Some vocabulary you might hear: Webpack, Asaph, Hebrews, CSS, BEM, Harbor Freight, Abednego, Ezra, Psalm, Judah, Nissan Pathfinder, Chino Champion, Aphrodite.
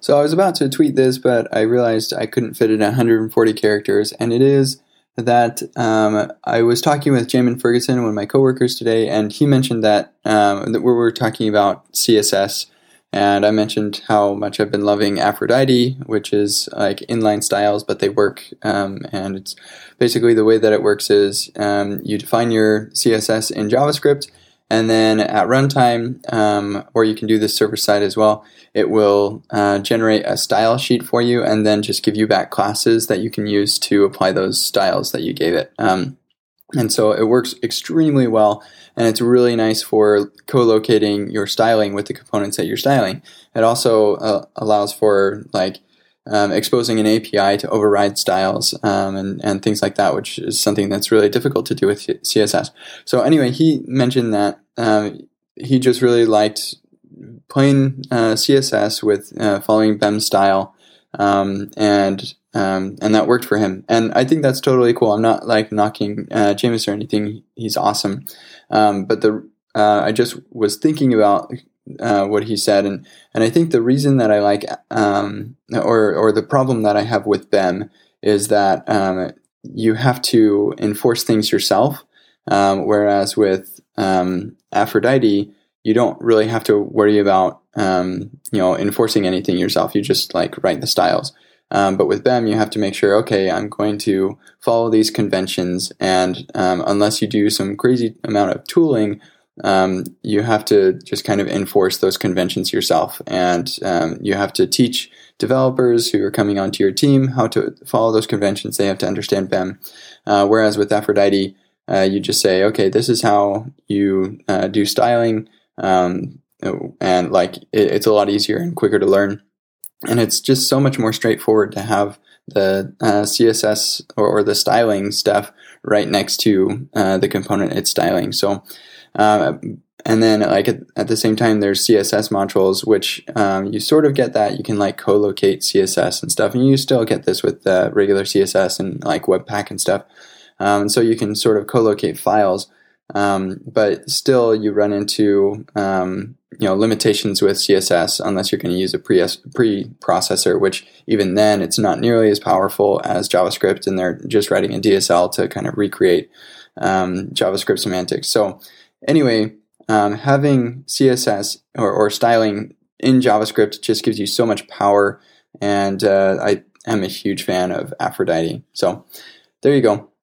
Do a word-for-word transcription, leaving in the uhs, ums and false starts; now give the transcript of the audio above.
So I was about to tweet this, but I realized I couldn't fit in one hundred forty characters, and it is that um, I was talking with Jamin Ferguson, one of my coworkers today, and he mentioned that, um, that we were talking about C S S, and I mentioned how much I've been loving Aphrodite, which is like inline styles, but they work, um, and it's basically the way that it works is um, you define your C S S in JavaScript, and then at runtime, um, or you can do this server-side as well, it will uh, generate a style sheet for you and then just give you back classes that you can use to apply those styles that you gave it. Um, and so it works extremely well, and it's really nice for co-locating your styling with the components that you're styling. It also uh, allows for like um, exposing an A P I to override styles um, and, and things like that, which is something that's really difficult to do with C S S. So anyway, he mentioned that um, he just really liked plain uh, C S S with uh, following B E M style, um, and um, and that worked for him. And I think that's totally cool. I'm not like knocking uh, James or anything. He's awesome. Um, but the uh, I just was thinking about Uh, what he said, and and I think the reason that I like um, or or the problem that I have with B E M is that um, you have to enforce things yourself, um, whereas with um, Aphrodite you don't really have to worry about um, you know enforcing anything yourself. You just like write the styles, um, but with B E M you have to make sure, okay, I'm going to follow these conventions, and um, unless you do some crazy amount of tooling, Um, you have to just kind of enforce those conventions yourself, and um, you have to teach developers who are coming onto your team how to follow those conventions. They have to understand B E M. Uh, whereas with Aphrodite, uh, you just say, okay, this is how you uh, do styling, um, and like it, it's a lot easier and quicker to learn, and it's just so much more straightforward to have the uh, C S S or, or the styling stuff right next to uh, the component it's styling. So. Um, and then like at, at the same time, there's C S S modules, which um, you sort of get that. You can like co-locate C S S and stuff, and you still get this with uh, regular C S S and like Webpack and stuff. Um, so you can sort of co-locate files, um, but still you run into um, you know limitations with C S S unless you're going to use a pre- pre-processor, which even then it's not nearly as powerful as JavaScript, and they're just writing a D S L to kind of recreate um, JavaScript semantics. So Anyway, um, having C S S or, or styling in JavaScript just gives you so much power, and uh, I am a huge fan of Aphrodite. So there you go.